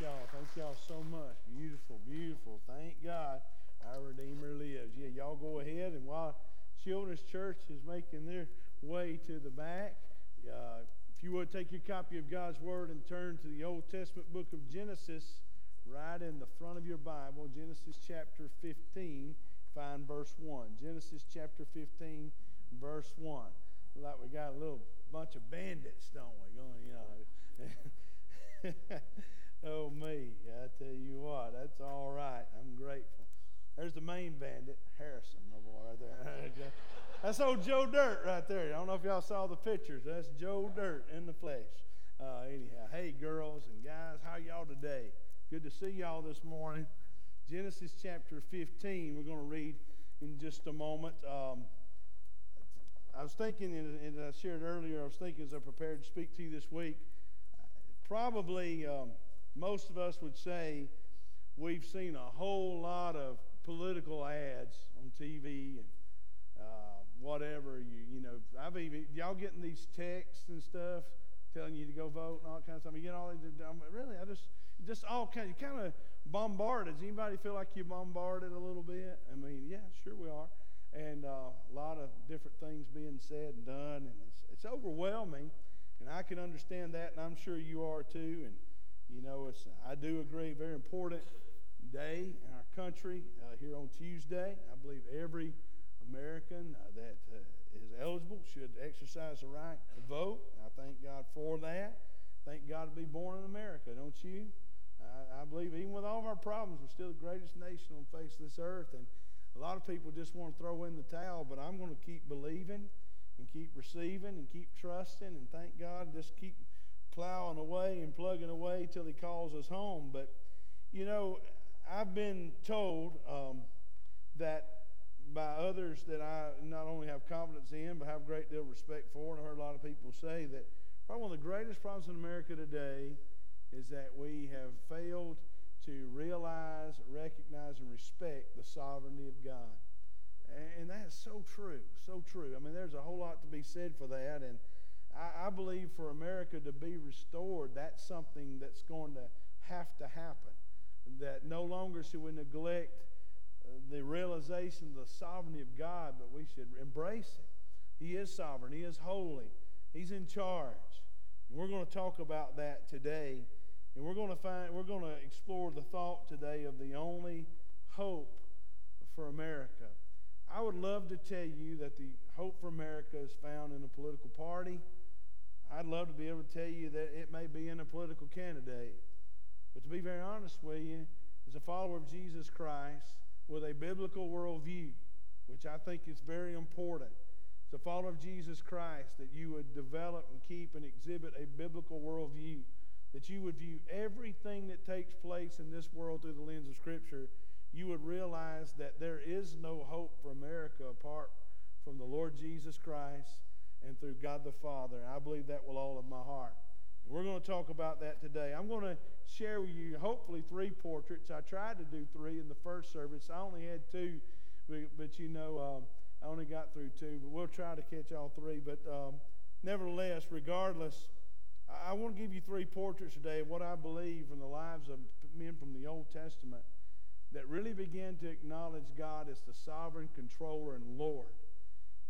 y'all. Thank y'all so much. Beautiful, beautiful. Thank God our Redeemer lives. Yeah, y'all go ahead. And while Children's Church is making their way to the back, if you would take your copy of God's Word and turn to the Old Testament book of Genesis, right in the front of your Bible, Genesis chapter 15, find verse 1. Genesis chapter 15, verse 1. Like we got a little bunch of bandits, don't we? You know. Oh, me. I tell you what, that's all right. I'm grateful. There's the main bandit, Harrison, my boy, right there. That's old Joe Dirt right there. I don't know if y'all saw the pictures. That's Joe Dirt in the flesh. Anyhow, hey, girls and guys, how y'all today? Good to see y'all this morning. Genesis chapter 15, we're going to read in just a moment. I was thinking, and I shared earlier, I was thinking as I prepared to speak to you this week, probably most of us would say we've seen a whole lot of political ads on TV and whatever. You know, I've even, y'all getting these texts and stuff telling you to go vote and all kinds of stuff. I mean, you know, all these, really, just all kinds, you're kind of bombarded. Does anybody feel like you're bombarded a little bit? I mean, yeah, sure we are. And a lot of different things being said and done, and it's overwhelming, and I can understand that, and I'm sure you are too. And you know, I do agree, very important day in our country here on Tuesday. I believe every American that is eligible should exercise the right to vote. I thank God for that. Thank God to be born in America, don't you? I believe even with all of our problems, we're still the greatest nation on the face of this earth, and a lot of people just want to throw in the towel, but I'm going to keep believing and keep receiving and keep trusting and thank God and just keep plowing away and plugging away till He calls us home. But, you know, I've been told that by others that I not only have confidence in, but have a great deal of respect for, and I heard a lot of people say that probably one of the greatest problems in America today is that we have failed to realize, recognize, and respect the sovereignty of God. And that's so true, so true. I mean, there's a whole lot to be said for that. And I believe for America to be restored, that's something that's going to happen. That no longer should we neglect the realization of the sovereignty of God, but we should embrace it. He is sovereign. He is holy. He's in charge. And we're going to talk about that today. And we're going to explore the thought today of the only hope for America. I would love to tell you that the hope for America is found in a political party. I'd love to be able to tell you that it may be in a political candidate. But to be very honest with you, as a follower of Jesus Christ with a biblical worldview, which I think is very important, as a follower of Jesus Christ, that you would develop and keep and exhibit a biblical worldview, that you would view everything that takes place in this world through the lens of Scripture, you would realize that there is no hope for America apart from the Lord Jesus Christ and through God the Father. And I believe that with all of my heart. And we're going to talk about that today. I'm going to share with you hopefully three portraits. I tried to do three in the first service. I only had two, but you know, I only got through two. But we'll try to catch all three. But nevertheless, regardless, I want to give you three portraits today of what I believe in the lives of men from the Old Testament that really began to acknowledge God as the sovereign controller and Lord,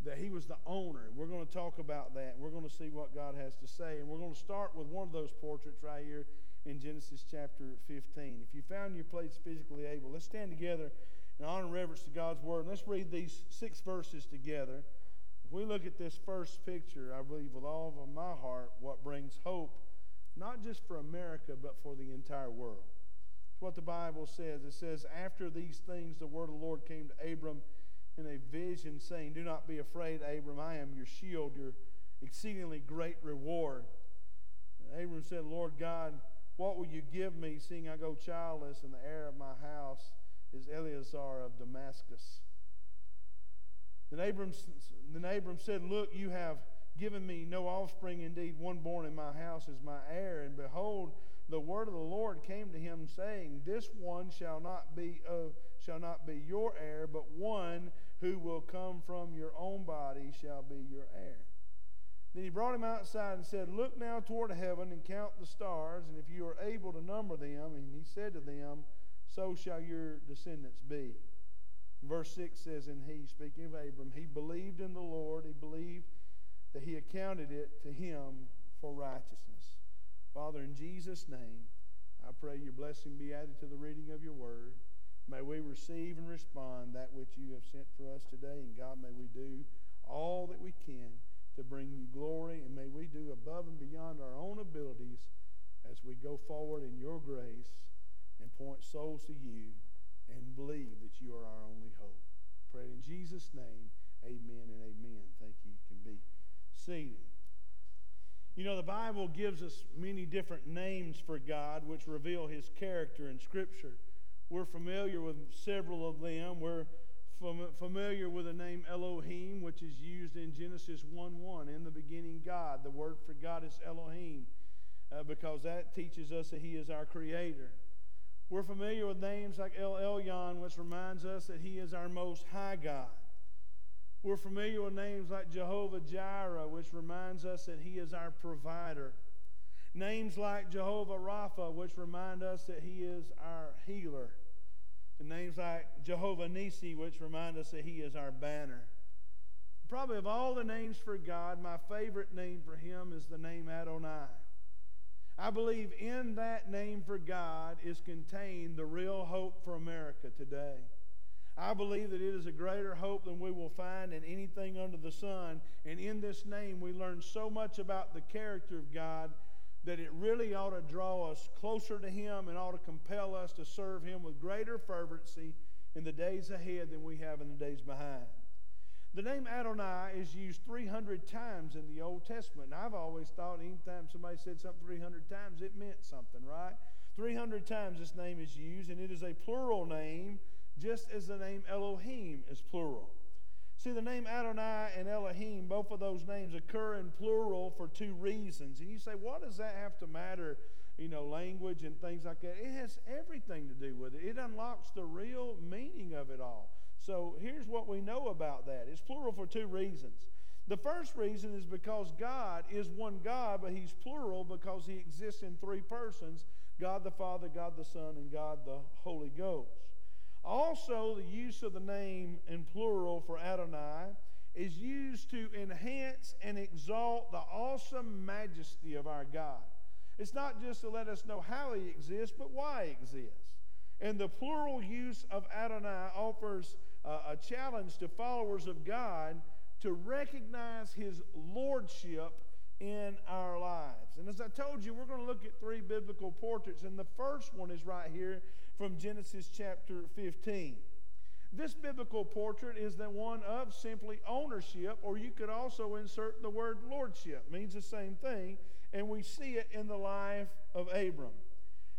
that He was the owner. And we're going to talk about that, and we're going to see what God has to say. And we're going to start with one of those portraits right here in Genesis chapter 15. If you found your place physically able, let's stand together in honor and reverence to God's Word, and let's read these six verses together. If we look at this first picture, I believe with all of my heart, what brings hope, not just for America, but for the entire world. It's what the Bible says. It says, "After these things, the word of the Lord came to Abram in a vision, saying, 'Do not be afraid, Abram. I am your shield, your exceedingly great reward.' And Abram said, 'Lord God, what will you give me, seeing I go childless, and the heir of my house is Eliezer of Damascus?' Then Abram said, 'Look, you have given me no offspring. Indeed, one born in my house is my heir.' And behold, the word of the Lord came to him, saying, 'This one shall not be your heir, but one who will come from your own body shall be your heir.' Then he brought him outside and said, Look now toward heaven and count the stars, and if you are able to number them. And he said to them, So shall your descendants be. Verse 6 says, And he, speaking of Abram, he believed in the Lord. He believed that he accounted it to him for righteousness. Father, in Jesus' name, I pray your blessing be added to the reading of your word. May we receive and respond that which you have sent for us today. And God, may we do all that we can to bring you glory. And may we do above and beyond our own abilities as we go forward in your grace and point souls to you and believe that you are our only hope. Pray in Jesus' name, amen and amen. Thank you. You can be seated. You know, the Bible gives us many different names for God which reveal his character in Scripture. We're familiar with several of them. We're familiar with the name Elohim, which is used in Genesis 1:1. In the beginning, God. The word for God is Elohim, because that teaches us that he is our creator. We're familiar with names like El Elyon, which reminds us that he is our most high God. We're familiar with names like Jehovah Jireh, which reminds us that he is our provider. Names like Jehovah Rapha, which remind us that he is our healer. And names like Jehovah Nissi, which remind us that he is our banner. Probably of all the names for God, my favorite name for him is the name Adonai. I believe in that name for God is contained the real hope for America today. I believe that it is a greater hope than we will find in anything under the sun. And in this name, we learn so much about the character of God that it really ought to draw us closer to him and ought to compel us to serve him with greater fervency in the days ahead than we have in the days behind. The name Adonai is used 300 times in the Old Testament. And I've always thought anytime somebody said something 300 times, it meant something, right? 300 times this name is used, and it is a plural name, just as the name Elohim is plural. See, the name Adonai and Elohim, both of those names occur in plural for two reasons. And you say, what does that have to matter, you know, language and things like that? It has everything to do with it. It unlocks the real meaning of it all. So here's what we know about that. It's plural for two reasons. The first reason is because God is one God, but he's plural because he exists in three persons, God the Father, God the Son, and God the Holy Ghost. Also, the use of the name in plural for Adonai is used to enhance and exalt the awesome majesty of our God. It's not just to let us know how he exists, but why he exists. And the plural use of Adonai offers a challenge to followers of God to recognize his lordship in our lives. And as I told you, we're going to look at three biblical portraits. And the first one is right here from Genesis chapter 15. This biblical portrait is the one of simply ownership, or you could also insert the word lordship. It means the same thing. And we see it in the life of Abram.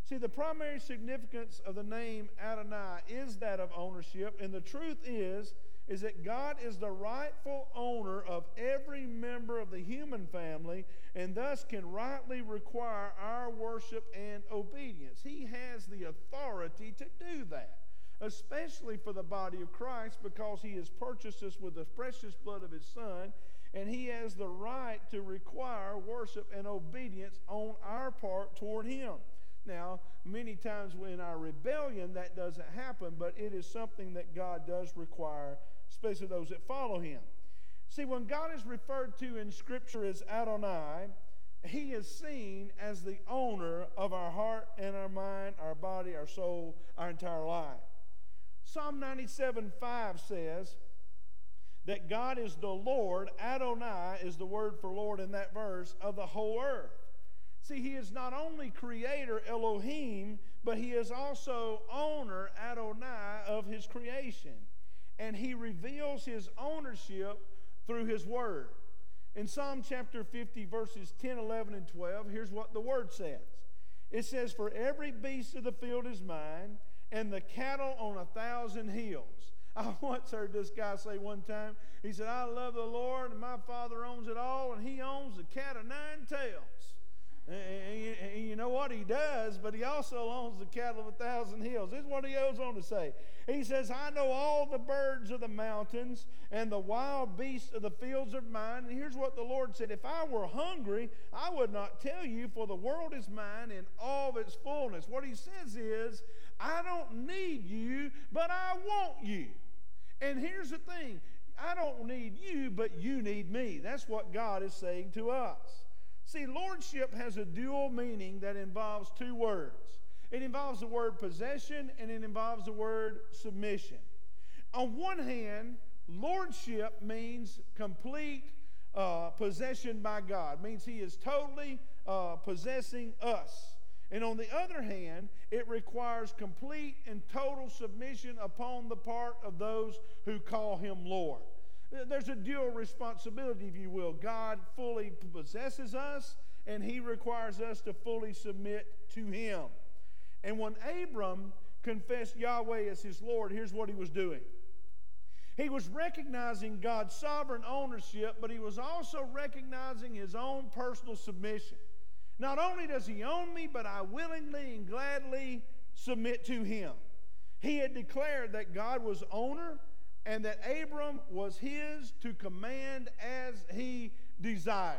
See, the primary significance of the name Adonai is that of ownership, and the truth is that God is the rightful owner of every member of the human family and thus can rightly require our worship and obedience. He has the authority to do that, especially for the body of Christ, because he has purchased us with the precious blood of his Son, and he has the right to require worship and obedience on our part toward him. Now, many times in our rebellion, that doesn't happen, but it is something that God does require, especially those that follow him. See, when God is referred to in Scripture as Adonai, he is seen as the owner of our heart and our mind, our body, our soul, our entire life. Psalm 97:5 says that God is the Lord. Adonai is the word for Lord in that verse, of the whole earth. See, he is not only creator, Elohim, but he is also owner, Adonai, of his creation. And he reveals his ownership through his word. In Psalm chapter 50, verses 10, 11, and 12, here's what the word says. It says, For every beast of the field is mine, and the cattle on 1,000 hills. I once heard this guy say one time, he said, I love the Lord, and my Father owns it all, and he owns the cat of 9 tails. And you know what? He does, but he also owns the cattle of 1,000 hills. This is what he goes on to say. He says, I know all the birds of the mountains and the wild beasts of the fields are mine. And here's what the Lord said. If I were hungry, I would not tell you, for the world is mine in all of its fullness. What he says is, I don't need you, but I want you. And here's the thing. I don't need you, but you need me. That's what God is saying to us. See, lordship has a dual meaning that involves two words. It involves the word possession, and it involves the word submission. On one hand, lordship means complete possession by God. It means he is totally possessing us. And on the other hand, it requires complete and total submission upon the part of those who call him Lord. There's a dual responsibility, if you will. God fully possesses us, and he requires us to fully submit to him. And when Abram confessed Yahweh as his Lord, here's what he was doing. He was recognizing God's sovereign ownership, but he was also recognizing his own personal submission. Not only does he own me, but I willingly and gladly submit to him. He had declared that God was owner, and that Abram was his to command as he desired.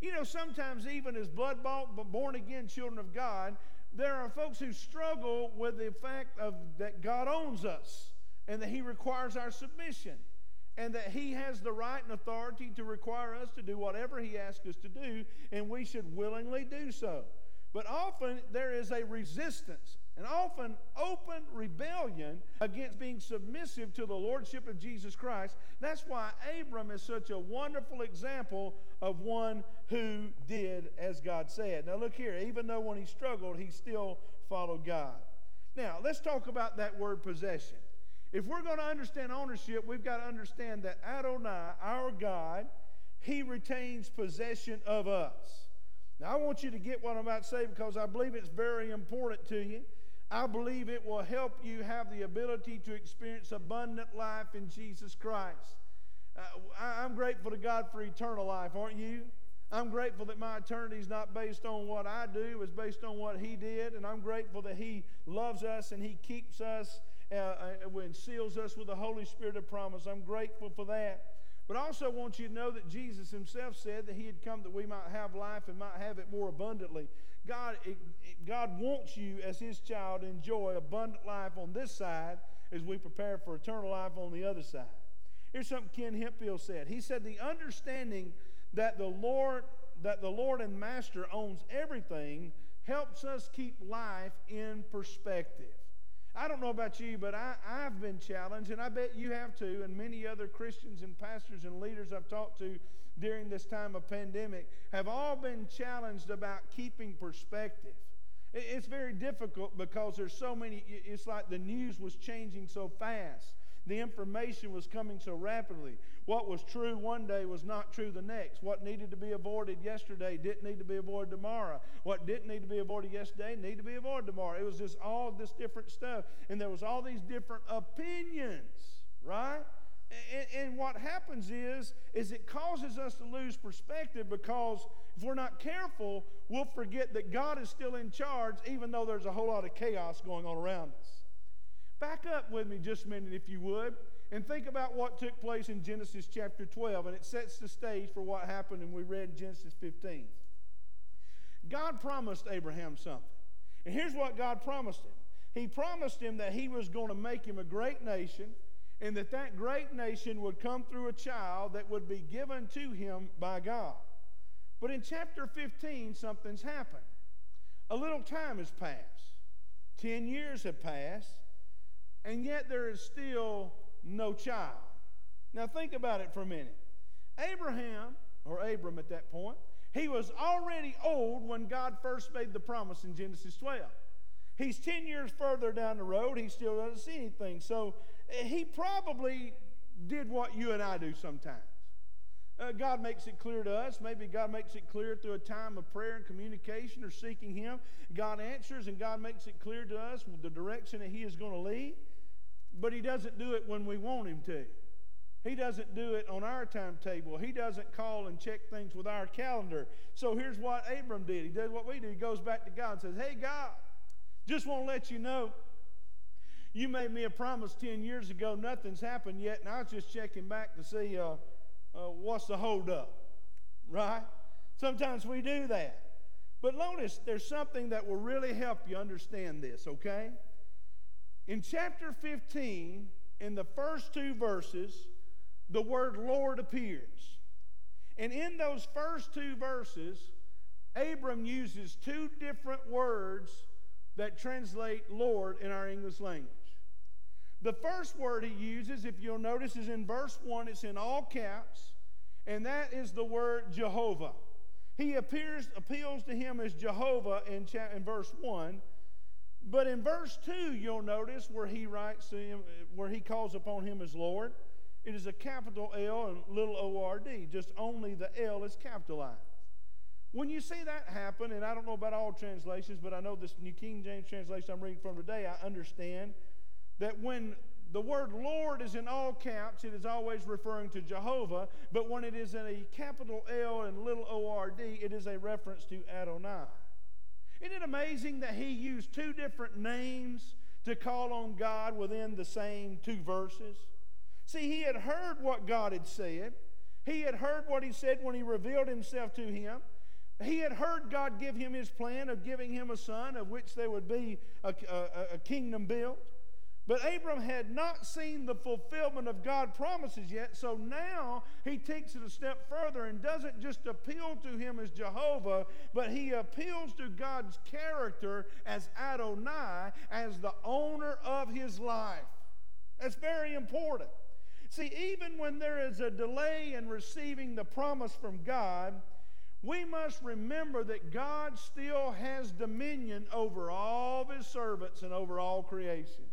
You know, sometimes even as blood-bought but born-again children of God, there are folks who struggle with the fact of that God owns us and that he requires our submission and that he has the right and authority to require us to do whatever he asks us to do, and we should willingly do so. But often there is a resistance, and often open rebellion against being submissive to the lordship of Jesus Christ. That's why Abram is such a wonderful example of one who did as God said. Now look here, even though when he struggled, he still followed God. Now let's talk about that word possession. If we're going to understand ownership, we've got to understand that Adonai, our God, he retains possession of us. Now I want you to get what I'm about to say because I believe it's very important to you. I believe it will help you have the ability to experience abundant life in Jesus Christ. I'm grateful to God for eternal life, aren't you? I'm grateful that my eternity is not based on what I do, it's based on what he did. And I'm grateful that he loves us and he keeps us and seals us with the Holy Spirit of promise. I'm grateful for that. But I also want you to know that Jesus himself said that he had come that we might have life and might have it more abundantly. God wants you as his child to enjoy abundant life on this side as we prepare for eternal life on the other side. Here's something Ken Hemphill said. He said, the understanding that the Lord and Master owns everything helps us keep life in perspective. I don't know about you, but I've been challenged, and I bet you have too, and many other Christians and pastors and leaders I've talked to during this time of pandemic have all been challenged about keeping perspective. It's very difficult because there's so many, it's like the news was changing so fast. The information was coming so rapidly. What was true one day was not true the next. What needed to be avoided yesterday didn't need to be avoided tomorrow. What didn't need to be avoided yesterday needed to be avoided tomorrow. It was just all this different stuff. And there was all these different opinions, right? And what happens is it causes us to lose perspective, because if we're not careful, we'll forget that God is still in charge, even though there's a whole lot of chaos going on around us. Back up with me just a minute, if you would, and think about what took place in Genesis chapter 12, and it sets the stage for what happened, and we read Genesis 15. God promised Abraham something, and here's what God promised him. He promised him that he was going to make him a great nation, and that that great nation would come through a child that would be given to him by God. But in chapter 15, something's happened. A little time has passed. 10 years have passed. And yet there is still no child. Now think about it for a minute. Abram at that point, he was already old when God first made the promise in Genesis 12. He's 10 years further down the road. He still doesn't see anything. So he probably did what you and I do sometimes. God makes it clear to us. Maybe God makes it clear through a time of prayer and communication or seeking him. God answers, and God makes it clear to us the direction that he is going to lead. But he doesn't do it when we want him to. He doesn't do it on our timetable. He doesn't call and check things with our calendar. So here's what Abram did. He does what we do. He goes back to God and says, hey, God, just want to let you know, you made me a promise 10 years ago. Nothing's happened yet, and I was just checking back to see what's the holdup, right? Sometimes we do that. But notice, there's something that will really help you understand this, okay? In chapter 15, in the first two verses, the word Lord appears. And in those first two verses, Abram uses two different words that translate Lord in our English language. The first word he uses, if you'll notice, is in verse 1. It's in all caps, and that is the word Jehovah. He appeals to him as Jehovah in verse 1. But in verse 2, you'll notice where he writes to him, where he calls upon him as Lord, it is a capital L and little O-R-D. Just only the L is capitalized. When you see that happen, and I don't know about all translations, but I know this New King James translation I'm reading from today, I understand that when the word Lord is in all caps, it is always referring to Jehovah, but when it is in a capital L and little O-R-D, it is a reference to Adonai. Isn't it amazing that he used two different names to call on God within the same two verses? See, he had heard what God had said. He had heard what he said when he revealed himself to him. He had heard God give him his plan of giving him a son, of which there would be a kingdom built. But Abram had not seen the fulfillment of God's promises yet, so now he takes it a step further and doesn't just appeal to him as Jehovah, but he appeals to God's character as Adonai, as the owner of his life. That's very important. See, even when there is a delay in receiving the promise from God, we must remember that God still has dominion over all of his servants and over all creation.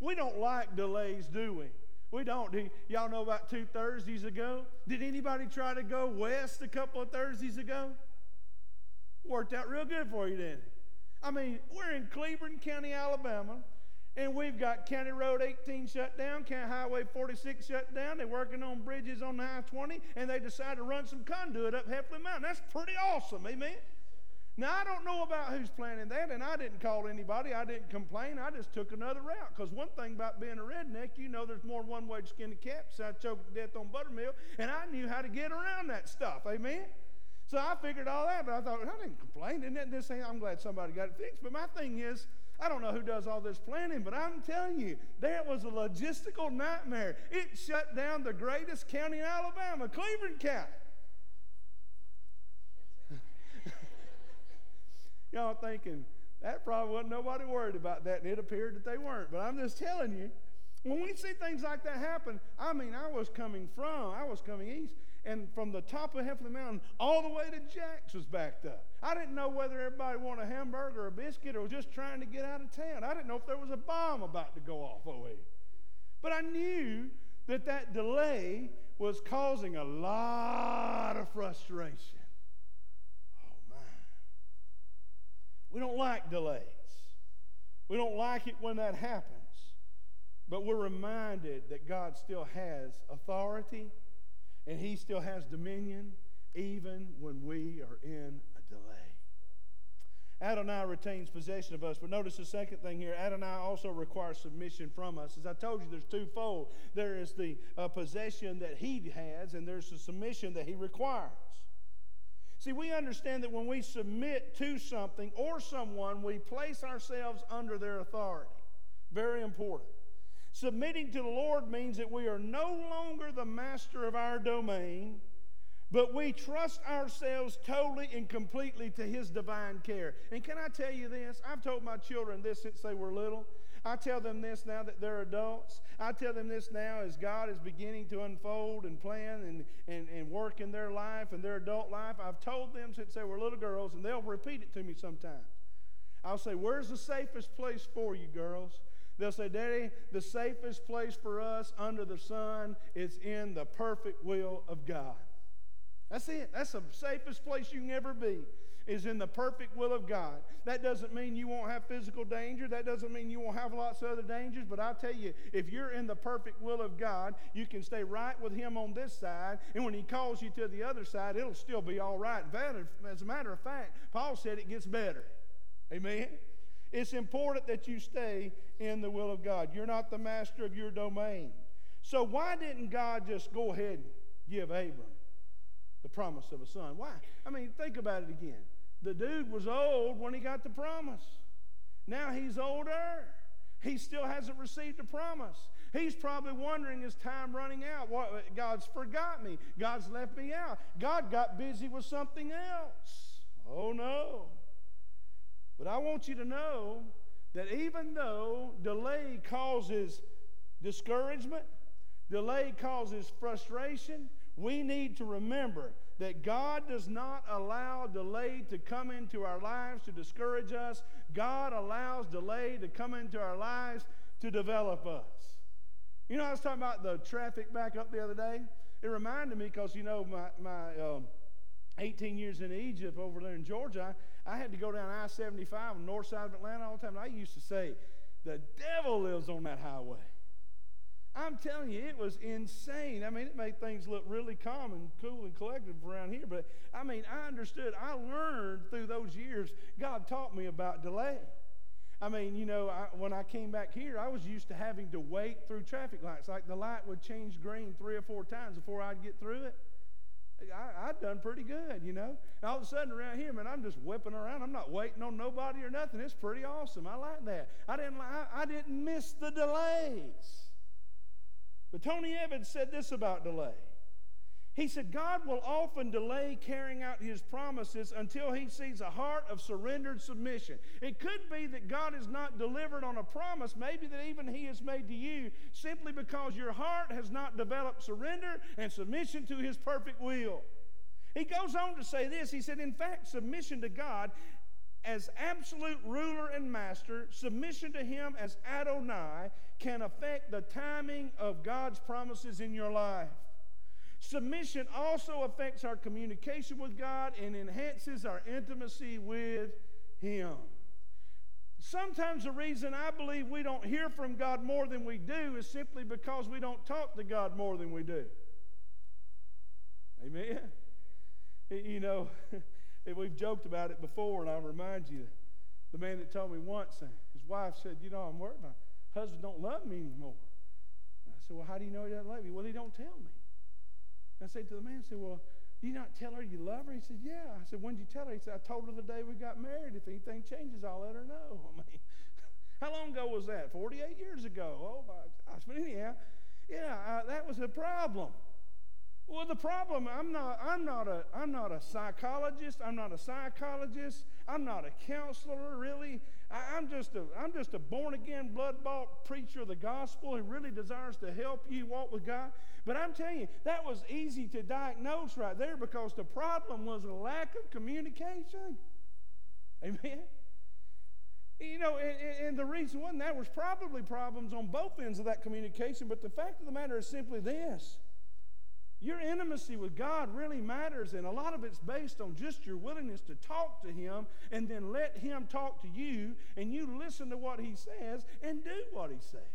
We don't like delays, do we? We don't. Y'all know about two Thursdays ago? Did anybody try to go west a couple of Thursdays ago? Worked out real good for you, didn't it? I mean, we're in Cleburne County, Alabama, and we've got County Road 18 shut down, County Highway 46 shut down. They're working on bridges on I-20, and they decided to run some conduit up Heffley Mountain. That's pretty awesome, amen? Now, I don't know about who's planning that, and I didn't call anybody. I didn't complain. I just took another route. Because one thing about being a redneck, you know there's more than one way to skin a cat besides choking to death on buttermilk, and I knew how to get around that stuff. Amen? So I figured all that, but I thought, I didn't complain. I'm glad somebody got it fixed. But my thing is, I don't know who does all this planning, but I'm telling you, that was a logistical nightmare. It shut down the greatest county in Alabama, Cleburne County. Y'all thinking, that probably wasn't nobody worried about that, and it appeared that they weren't. But I'm just telling you, when we see things like that happen, I mean, I was coming east, and from the top of Heffley Mountain all the way to Jack's was backed up. I didn't know whether everybody wanted a hamburger or a biscuit or was just trying to get out of town. I didn't know if there was a bomb about to go off over here. But I knew that delay was causing a lot of frustration. We don't like delays. We don't like it when that happens. But we're reminded that God still has authority and he still has dominion even when we are in a delay. Adonai retains possession of us. But notice the second thing here. Adonai also requires submission from us. As I told you, there's twofold. There is the possession that he has, and there's the submission that he requires. See, we understand that when we submit to something or someone, we place ourselves under their authority. Very important. Submitting to the Lord means that we are no longer the master of our domain, but we trust ourselves totally and completely to his divine care. And can I tell you this? I've told my children this since they were little. I tell them this now that they're adults. I tell them this now as God is beginning to unfold and plan and work in their life and their adult life. I've told them since they were little girls, and they'll repeat it to me sometimes. I'll say, where's the safest place for you, girls? They'll say, Daddy, the safest place for us under the sun is in the perfect will of God. That's it. That's the safest place you can ever be, is in the perfect will of God. That doesn't mean you won't have physical danger. That doesn't mean you won't have lots of other dangers. But I tell you, if you're in the perfect will of God, you can stay right with Him on this side. And when He calls you to the other side, it'll still be all right. As a matter of fact, Paul said it gets better. Amen? It's important that you stay in the will of God. You're not the master of your domain. So why didn't God just go ahead and give Abram the promise of a son? Why? I mean, think about it again. The dude was old when he got the promise. Now he's older. He still hasn't received the promise. He's probably wondering, is time running out? What, God's forgot me. God's left me out. God got busy with something else. Oh, no. But I want you to know that even though delay causes discouragement, delay causes frustration, we need to remember that God does not allow delay to come into our lives to discourage us. God allows delay to come into our lives to develop us. You know, I was talking about the traffic back up the other day. It reminded me because, you know, my 18 years in Egypt over there in Georgia, I had to go down I-75 on the north side of Atlanta all the time. And I used to say, the devil lives on that highway. I'm telling you, it was insane. I mean, it made things look really calm and cool and collected around here. But, I mean, I understood. I learned through those years. God taught me about delay. I mean, you know, when I came back here, I was used to having to wait through traffic lights. Like the light would change green 3 or 4 times before I'd get through it. I'd done pretty good, you know. And all of a sudden around here, man, I'm just whipping around. I'm not waiting on nobody or nothing. It's pretty awesome. I like that. I didn't miss the delays. But Tony Evans said this about delay. He said, God will often delay carrying out His promises until He sees a heart of surrendered submission. It could be that God has not delivered on a promise, maybe that even He has made to you, simply because your heart has not developed surrender and submission to His perfect will. He goes on to say this. He said, in fact, submission to God as absolute ruler and master, submission to Him as Adonai, can affect the timing of God's promises in your life. Submission also affects our communication with God and enhances our intimacy with Him. Sometimes the reason I believe we don't hear from God more than we do is simply because we don't talk to God more than we do. Amen? You know, we've joked about it before, and I'll remind you, the man that told me once, his wife said, you know, I'm worried, my husband don't love me anymore. And I said, well, how do you know he doesn't love you? Well, he don't tell me. And I said to the man, I said, well, do you not tell her you love her? He said, yeah. I said, when did you tell her? He said, I told her the day we got married. If anything changes, I'll let her know. I mean, how long ago was that? 48 years ago. Oh, my gosh. But anyhow, yeah, that was the problem. Well, the problem, I'm not a psychologist. I'm not a psychologist. I'm not a counselor, really. I'm just a born-again, blood-bought preacher of the gospel who really desires to help you walk with God. But I'm telling you, that was easy to diagnose right there because the problem was a lack of communication. Amen? You know, and the reason wasn't that was probably problems on both ends of that communication, but the fact of the matter is simply this. Your intimacy with God really matters, and a lot of it's based on just your willingness to talk to Him and then let Him talk to you, and you listen to what He says and do what He says.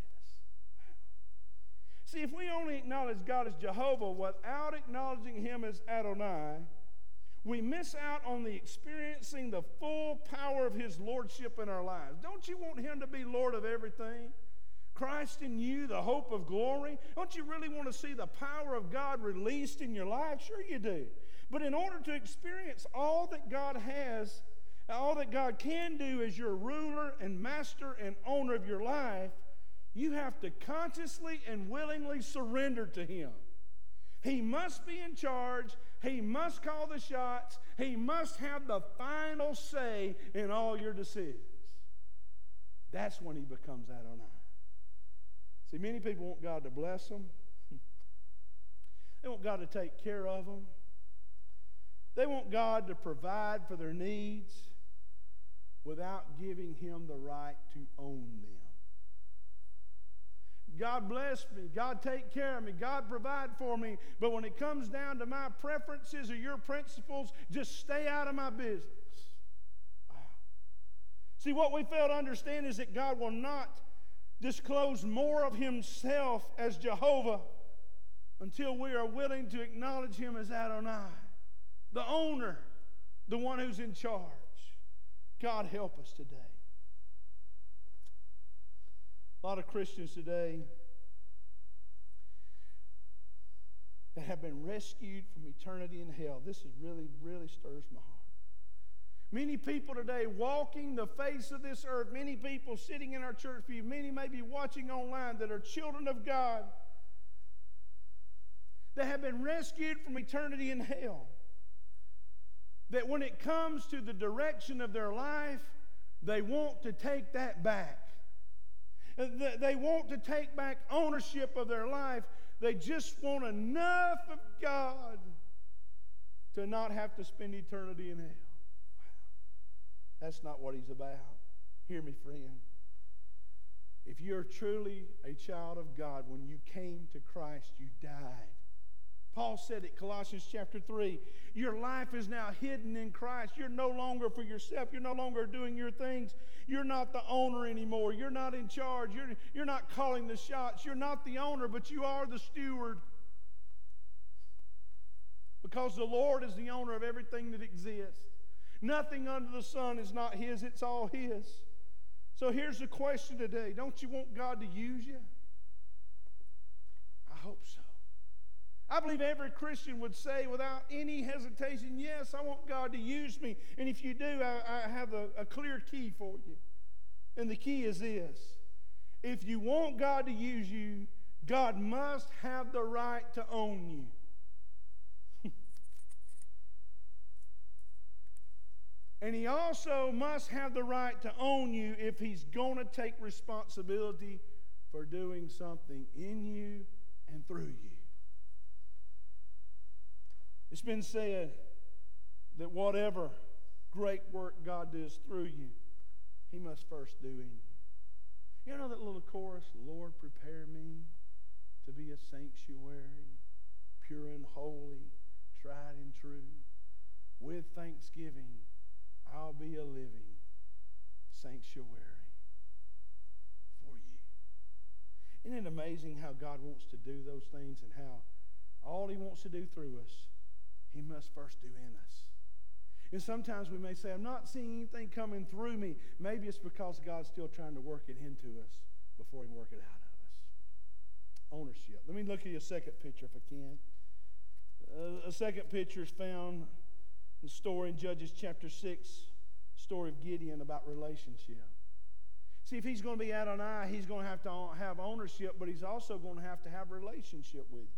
Wow. See, if we only acknowledge God as Jehovah without acknowledging Him as Adonai, we miss out on the experiencing the full power of His lordship in our lives. Don't you want Him to be Lord of everything? Christ in you, the hope of glory. Don't you really want to see the power of God released in your life? Sure you do. But in order to experience all that God has, all that God can do as your ruler and master and owner of your life, you have to consciously and willingly surrender to Him. He must be in charge. He must call the shots. He must have the final say in all your decisions. That's when He becomes Adonai. See, many people want God to bless them. They want God to take care of them. They want God to provide for their needs without giving Him the right to own them. God bless me, God take care of me, God provide for me, but when it comes down to my preferences or your principles, just stay out of my business. Wow. See, what we fail to understand is that God will not disclose more of himself as Jehovah until we are willing to acknowledge him as Adonai, the owner, the one who's in charge. God help us today. A lot of Christians today that have been rescued from eternity in hell. This is really stirs my heart. Many people today walking the face of this earth, many people sitting in our church pew, many may be watching online that are children of God that have been rescued from eternity in hell. That when it comes to the direction of their life, they want to take that back. They want to take back ownership of their life. They just want enough of God to not have to spend eternity in hell. That's not what he's about. Hear me, friend. If you're truly a child of God, when you came to Christ, you died. Paul said it, Colossians chapter 3, your life is now hidden in Christ. You're no longer for yourself. You're no longer doing your things. You're not the owner anymore. You're not in charge. You're not calling the shots. You're not the owner, but you are the steward. Because the Lord is the owner of everything that exists. Nothing under the sun is not his. It's all his. So here's the question today. Don't you want God to use you? I hope so. I believe every Christian would say without any hesitation, yes, I want God to use me. And if you do, I have a clear key for you. And the key is this. If you want God to use you, God must have the right to own you. And he also must have the right to own you if he's going to take responsibility for doing something in you and through you. It's been said that whatever great work God does through you, he must first do in you. You know that little chorus, Lord, prepare me to be a sanctuary, pure and holy, tried and true. With thanksgiving, I'll be a living sanctuary for you. Isn't it amazing how God wants to do those things and how all he wants to do through us, he must first do in us. And sometimes we may say, I'm not seeing anything coming through me. Maybe it's because God's still trying to work it into us before he can work it out of us. Ownership. Let me look at you a second picture if I can. A second picture is found in the story in Judges chapter 6, story of Gideon about relationship. See, if he's going to be Adonai, he's going to have ownership, but he's also going to have relationship with you.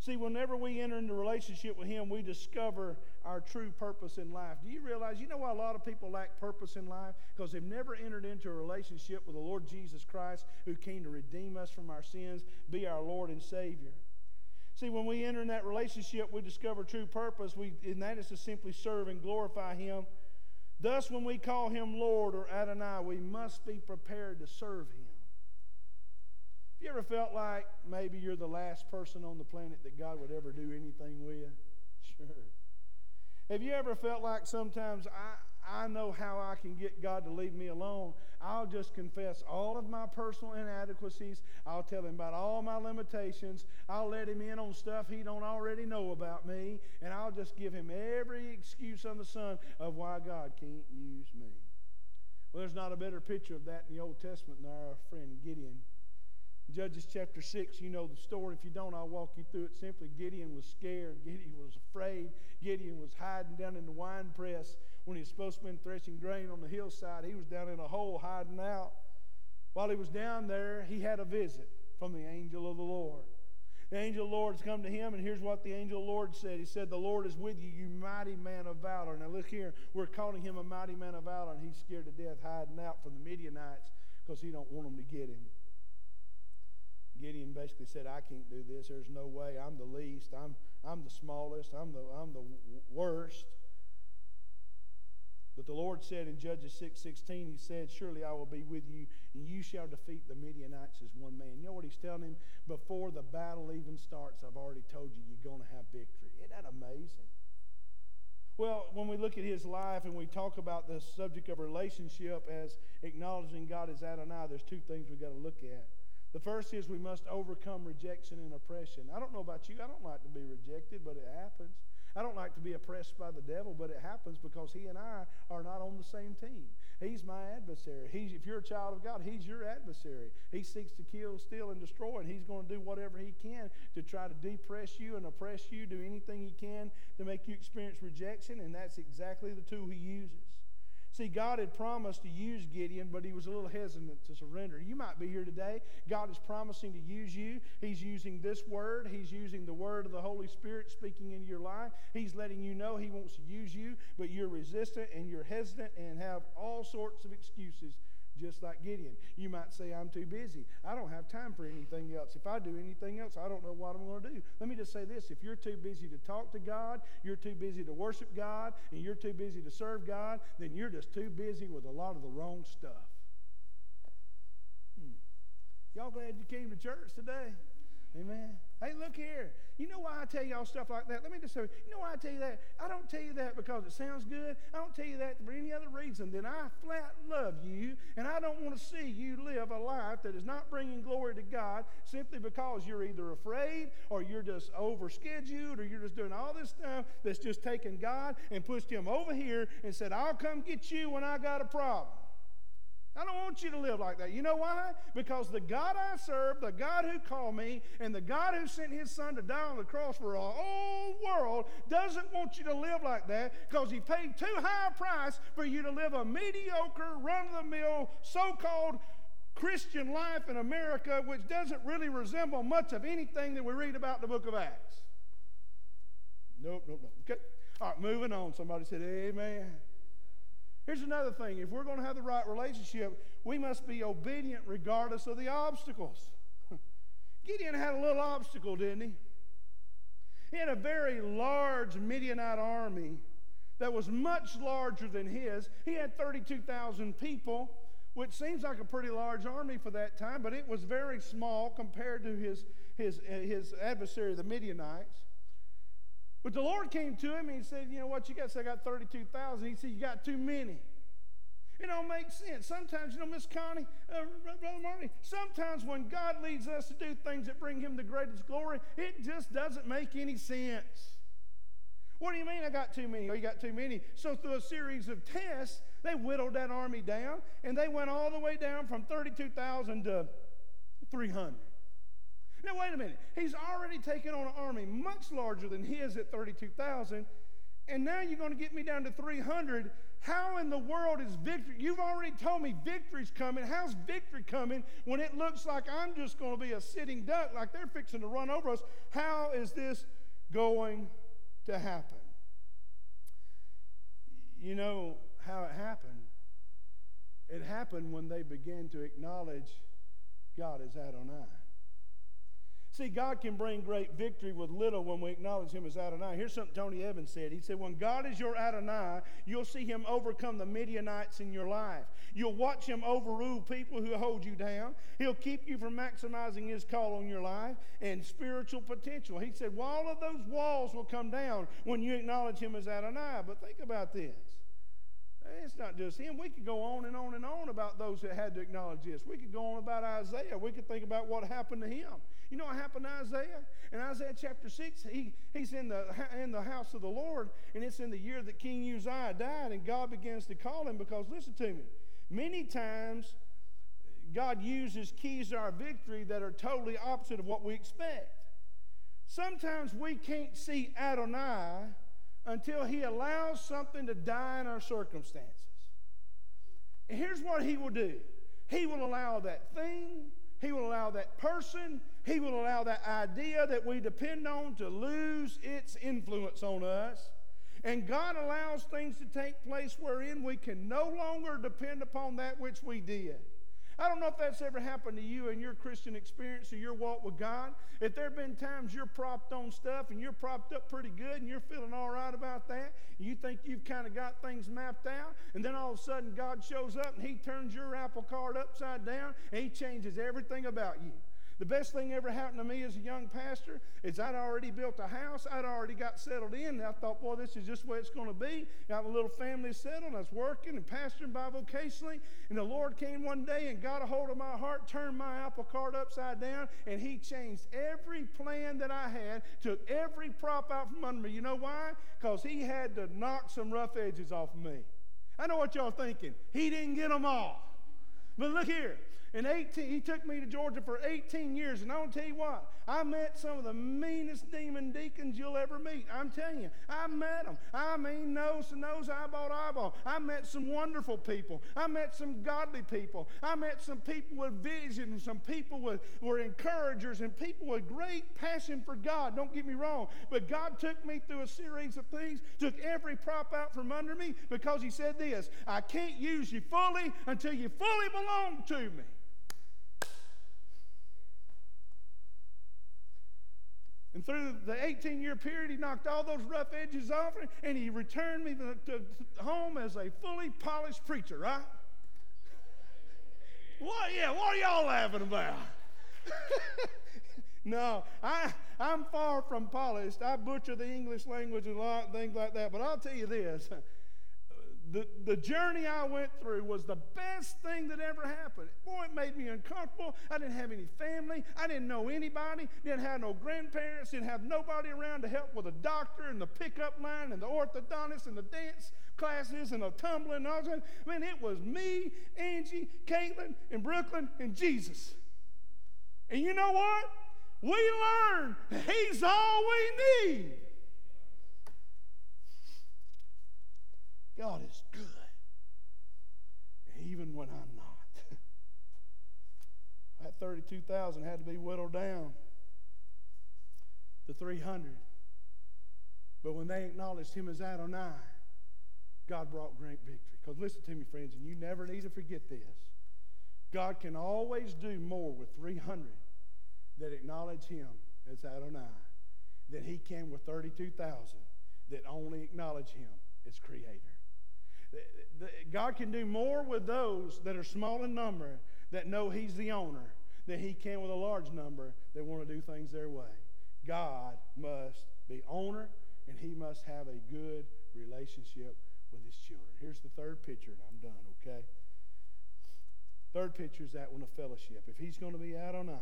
See, whenever we enter into relationship with him, we discover our true purpose in life. Do you realize, you know why a lot of people lack purpose in life? Because they've never entered into a relationship with the Lord Jesus Christ, who came to redeem us from our sins, be our Lord and Savior. See, when we enter in that relationship, we discover true purpose, and that is to simply serve and glorify him. Thus, when we call him Lord or Adonai, we must be prepared to serve him. You ever felt like maybe you're the last person on the planet that God would ever do anything with? Sure. Have you ever felt like sometimes I know how I can get God to leave me alone? I'll just confess all of my personal inadequacies. I'll tell him about all my limitations. I'll let him in on stuff he don't already know about me. And I'll just give him every excuse under the sun of why God can't use me. Well, there's not a better picture of that in the Old Testament than our friend Gideon. Judges chapter 6, you know the story. If you don't, I'll walk you through it simply. Gideon was scared. Gideon was afraid. Gideon was hiding down in the wine press when he was supposed to be threshing grain on the hillside. He was down in a hole hiding out. While he was down there, he had a visit from the angel of the Lord. The angel of the Lord's come to him, and here's what the angel of the Lord said. He said, the Lord is with you, you mighty man of valor. Now look here, we're calling him a mighty man of valor, and he's scared to death hiding out from the Midianites because he don't want them to get him. Gideon basically said, I can't do this. There's no way. I'm the least. I'm the smallest. I'm the worst. But the Lord said in Judges 6:16, he said, surely I will be with you, and you shall defeat the Midianites as one man. You know what he's telling him? Before the battle even starts, I've already told you you're going to have victory. Isn't that amazing? Well, when we look at his life and we talk about the subject of relationship as acknowledging God as Adonai, there's two things we've got to look at. The first is we must overcome rejection and oppression. I don't know about you. I don't like to be rejected, but it happens. I don't like to be oppressed by the devil, but it happens because he and I are not on the same team. He's my adversary. If you're a child of God, he's your adversary. He seeks to kill, steal, and destroy, and he's going to do whatever he can to try to depress you and oppress you, do anything he can to make you experience rejection, and that's exactly the tool he uses. See, God had promised to use Gideon, but he was a little hesitant to surrender. You might be here today. God is promising to use you. He's using this word. He's using the word of the Holy Spirit speaking into your life. He's letting you know he wants to use you, but you're resistant and you're hesitant and have all sorts of excuses, just like Gideon. You might say, I'm too busy. I don't have time for anything else. If I do anything else, I don't know what I'm going to do. Let me just say this. If you're too busy to talk to God, you're too busy to worship God, and you're too busy to serve God, then you're just too busy with a lot of the wrong stuff. Y'all glad you came to church today? Amen. Hey, look here. You know why I tell y'all stuff like that? Let me just say, you know why I tell you that? I don't tell you that because it sounds good. I don't tell you that for any other reason than I flat love you, and I don't want to see you live a life that is not bringing glory to God simply because you're either afraid or you're just overscheduled or you're just doing all this stuff that's just taken God and pushed him over here and said, I'll come get you when I got a problem. I don't want you to live like that. You know why? Because the God I serve, the God who called me, and the God who sent his son to die on the cross for our whole world doesn't want you to live like that because he paid too high a price for you to live a mediocre, run-of-the-mill, so-called Christian life in America, which doesn't really resemble much of anything that we read about in the book of Acts. Nope. Okay. All right, moving on. Somebody said, amen. Here's another thing. If we're going to have the right relationship, we must be obedient regardless of the obstacles. Gideon had a little obstacle, didn't he? He had a very large Midianite army that was much larger than his. He had 32,000 people, which seems like a pretty large army for that time, but it was very small compared to his adversary, the Midianites. But the Lord came to him and he said, you know what, you got to say I got 32,000. He said, you got too many. It don't make sense. Sometimes, you know, Miss Connie, Brother Marty, sometimes when God leads us to do things that bring him the greatest glory, it just doesn't make any sense. What do you mean I got too many? Oh, you got too many. So through a series of tests, they whittled that army down, and they went all the way down from 32,000 to 300. Now, wait a minute. He's already taken on an army much larger than his at 32,000, and now you're going to get me down to 300. How in the world is victory? You've already told me victory's coming. How's victory coming when it looks like I'm just going to be a sitting duck, like they're fixing to run over us? How is this going to happen? You know how it happened? It happened when they began to acknowledge God as Adonai. See, God can bring great victory with little when we acknowledge him as Adonai. Here's something Tony Evans said. He said, when God is your Adonai, you'll see him overcome the Midianites in your life. You'll watch him overrule people who hold you down. He'll keep you from maximizing his call on your life and spiritual potential. He said, well, all of those walls will come down when you acknowledge him as Adonai. But think about this. It's not just him. We could go on and on and on about those that had to acknowledge this. We could go on about Isaiah. We could think about what happened to him. You know what happened to Isaiah? In Isaiah chapter 6, he's in the house of the Lord, and it's in the year that King Uzziah died, and God begins to call him because, listen to me, many times God uses keys to our victory that are totally opposite of what we expect. Sometimes we can't see Adonai until he allows something to die in our circumstances. And here's what he will do. He will allow that thing, he will allow that person, he will allow that idea that we depend on to lose its influence on us. And God allows things to take place wherein we can no longer depend upon that which we did. I don't know if that's ever happened to you in your Christian experience or your walk with God. If there have been times you're propped on stuff and you're propped up pretty good and you're feeling all right about that, and you think you've kind of got things mapped out, and then all of a sudden God shows up and he turns your apple cart upside down and he changes everything about you. The best thing ever happened to me as a young pastor is I'd already built a house. I'd already got settled in. And I thought, boy, this is just the way it's going to be. I have a little family settled. And I was working and pastoring bivocationally. And the Lord came one day and got a hold of my heart, turned my apple cart upside down, and he changed every plan that I had, took every prop out from under me. You know why? Because he had to knock some rough edges off of me. I know what y'all thinking. He didn't get them all. But look here. He took me to Georgia for 18 years, and I'll tell you what, I met some of the meanest demon deacons you'll ever meet. I'm telling you, I met them. I mean, nose to nose, eyeball to eyeball. I met some wonderful people. I met some godly people. I met some people with vision, and some people were encouragers, and people with great passion for God. Don't get me wrong, but God took me through a series of things, took every prop out from under me, because he said this, I can't use you fully until you fully belong to me. And through the 18-year period, he knocked all those rough edges off, and he returned me to home as a fully polished preacher, right? What? Yeah, what are y'all laughing about? No, I'm far from polished. I butcher the English language and a lot of things like that, but I'll tell you this. The journey I went through was the best thing that ever happened. Boy, it made me uncomfortable. I didn't have any family. I didn't know anybody. Didn't have no grandparents. Didn't have nobody around to help with the doctor and the pickup line and the orthodontist and the dance classes and the tumbling and all that. Man, it was me, Angie, Caitlin, and Brooklyn, and Jesus. And you know what? We learned he's all we need. God is good, even when I'm not. That 32,000 had to be whittled down to 300. But when they acknowledged him as Adonai, God brought great victory. Because listen to me, friends, and you never need to forget this. God can always do more with 300 that acknowledge him as Adonai than he can with 32,000 that only acknowledge him as Creator. God can do more with those that are small in number that know he's the owner than he can with a large number that want to do things their way. God must be owner, and he must have a good relationship with his children. Here's the third picture, and I'm done, okay? Third picture is that one of fellowship. If he's going to be out on iron,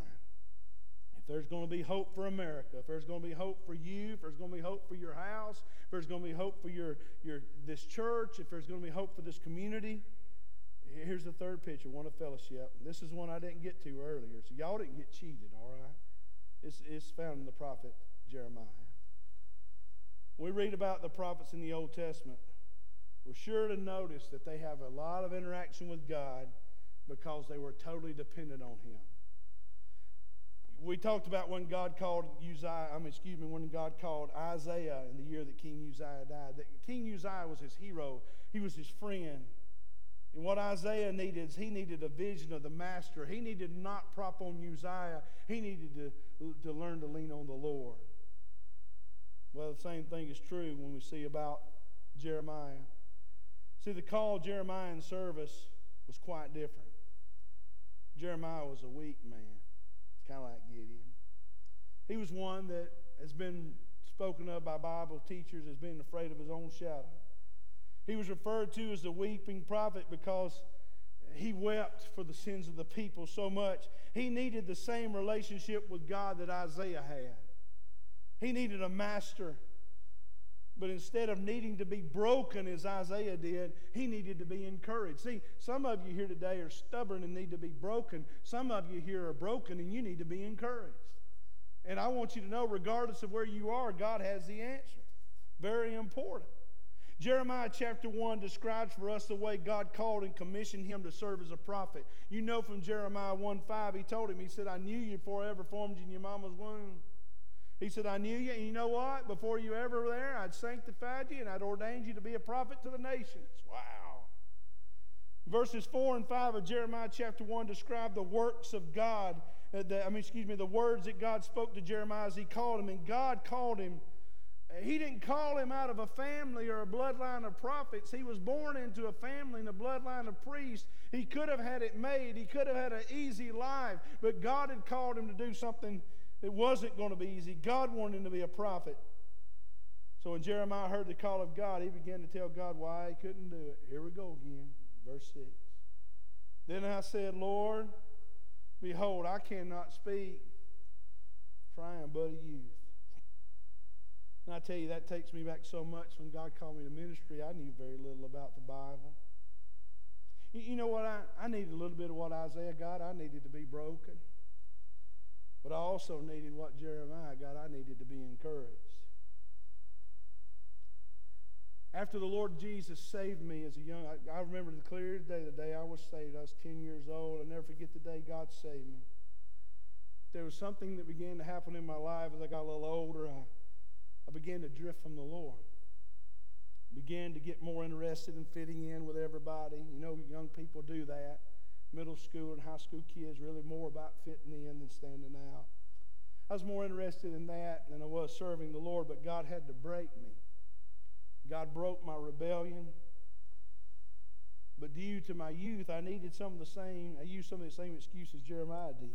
if there's going to be hope for America, if there's going to be hope for you, if there's going to be hope for your house, if there's going to be hope for this church, if there's going to be hope for this community, here's the third picture, one of fellowship. And this is one I didn't get to earlier, so y'all didn't get cheated, all right? It's found in the prophet Jeremiah. We read about the prophets in the Old Testament. We're sure to notice that they have a lot of interaction with God because they were totally dependent on him. We talked about when God called Isaiah in the year that King Uzziah died. That King Uzziah was his hero. He was his friend. And what Isaiah needed is he needed a vision of the master. He needed not prop on Uzziah. He needed to learn to lean on the Lord. Well, the same thing is true when we see about Jeremiah. See, the call of Jeremiah in service was quite different. Jeremiah was a weak man. Kind of like Gideon. He was one that has been spoken of by Bible teachers as being afraid of his own shadow. He was referred to as the weeping prophet because he wept for the sins of the people so much. He needed the same relationship with God that Isaiah had. He needed a master. But instead of needing to be broken as Isaiah did, he needed to be encouraged. See, some of you here today are stubborn and need to be broken. Some of you here are broken and you need to be encouraged. And I want you to know, regardless of where you are, God has the answer. Very important. Jeremiah chapter 1 describes for us the way God called and commissioned him to serve as a prophet. You know from Jeremiah 1:5, he told him, he said, I knew you before I ever formed you in your mama's womb. He said, I knew you, and you know what? Before you ever were there, I'd sanctified you, and I'd ordained you to be a prophet to the nations. Wow. Verses 4 and 5 of Jeremiah chapter 1 describe the works of God. The words that God spoke to Jeremiah as he called him. And God called him. He didn't call him out of a family or a bloodline of prophets. He was born into a family and a bloodline of priests. He could have had it made. He could have had an easy life. But God had called him to do something that wasn't going to be easy. God wanted him to be a prophet. So when Jeremiah heard the call of God, he began to tell God why he couldn't do it. Here we go again. Verse 6. Then I said, Lord, behold, I cannot speak, for I am but a youth. And I tell you, that takes me back so much. When God called me to ministry, I knew very little about the Bible. You know what? I needed a little bit of what Isaiah got. I needed to be broken. But I also needed what Jeremiah got. I needed to be encouraged. After the Lord Jesus saved me as a young, I remember the clear day, the day I was saved. I was 10 years old. I'll never forget the day God saved me. There was something that began to happen in my life as I got a little older. I began to drift from the Lord. I began to get more interested in fitting in with everybody. You know, young people do that. Middle school and high school kids really more about fitting in than standing out. I was more interested in that than I was serving the Lord, but God had to break me. God broke my rebellion. But due to my youth, I used some of the same excuses Jeremiah did.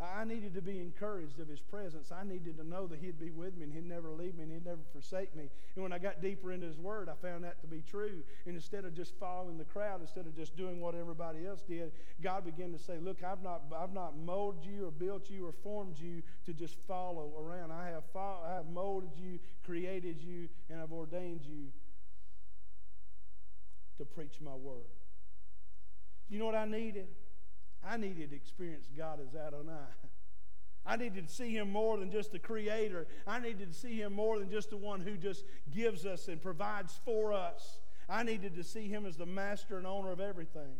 I needed to be encouraged of his presence. I needed to know that he'd be with me and he'd never leave me and he'd never forsake me. And when I got deeper into his word, I found that to be true. And instead of just following the crowd, instead of just doing what everybody else did, God began to say, look, I've not molded you or built you or formed you to just follow around. I have molded you, created you, and I've ordained you to preach my word. You know what I needed? I needed to experience God as Adonai. I needed to see him more than just the creator. I needed to see him more than just the one who just gives us and provides for us. I needed to see him as the master and owner of everything.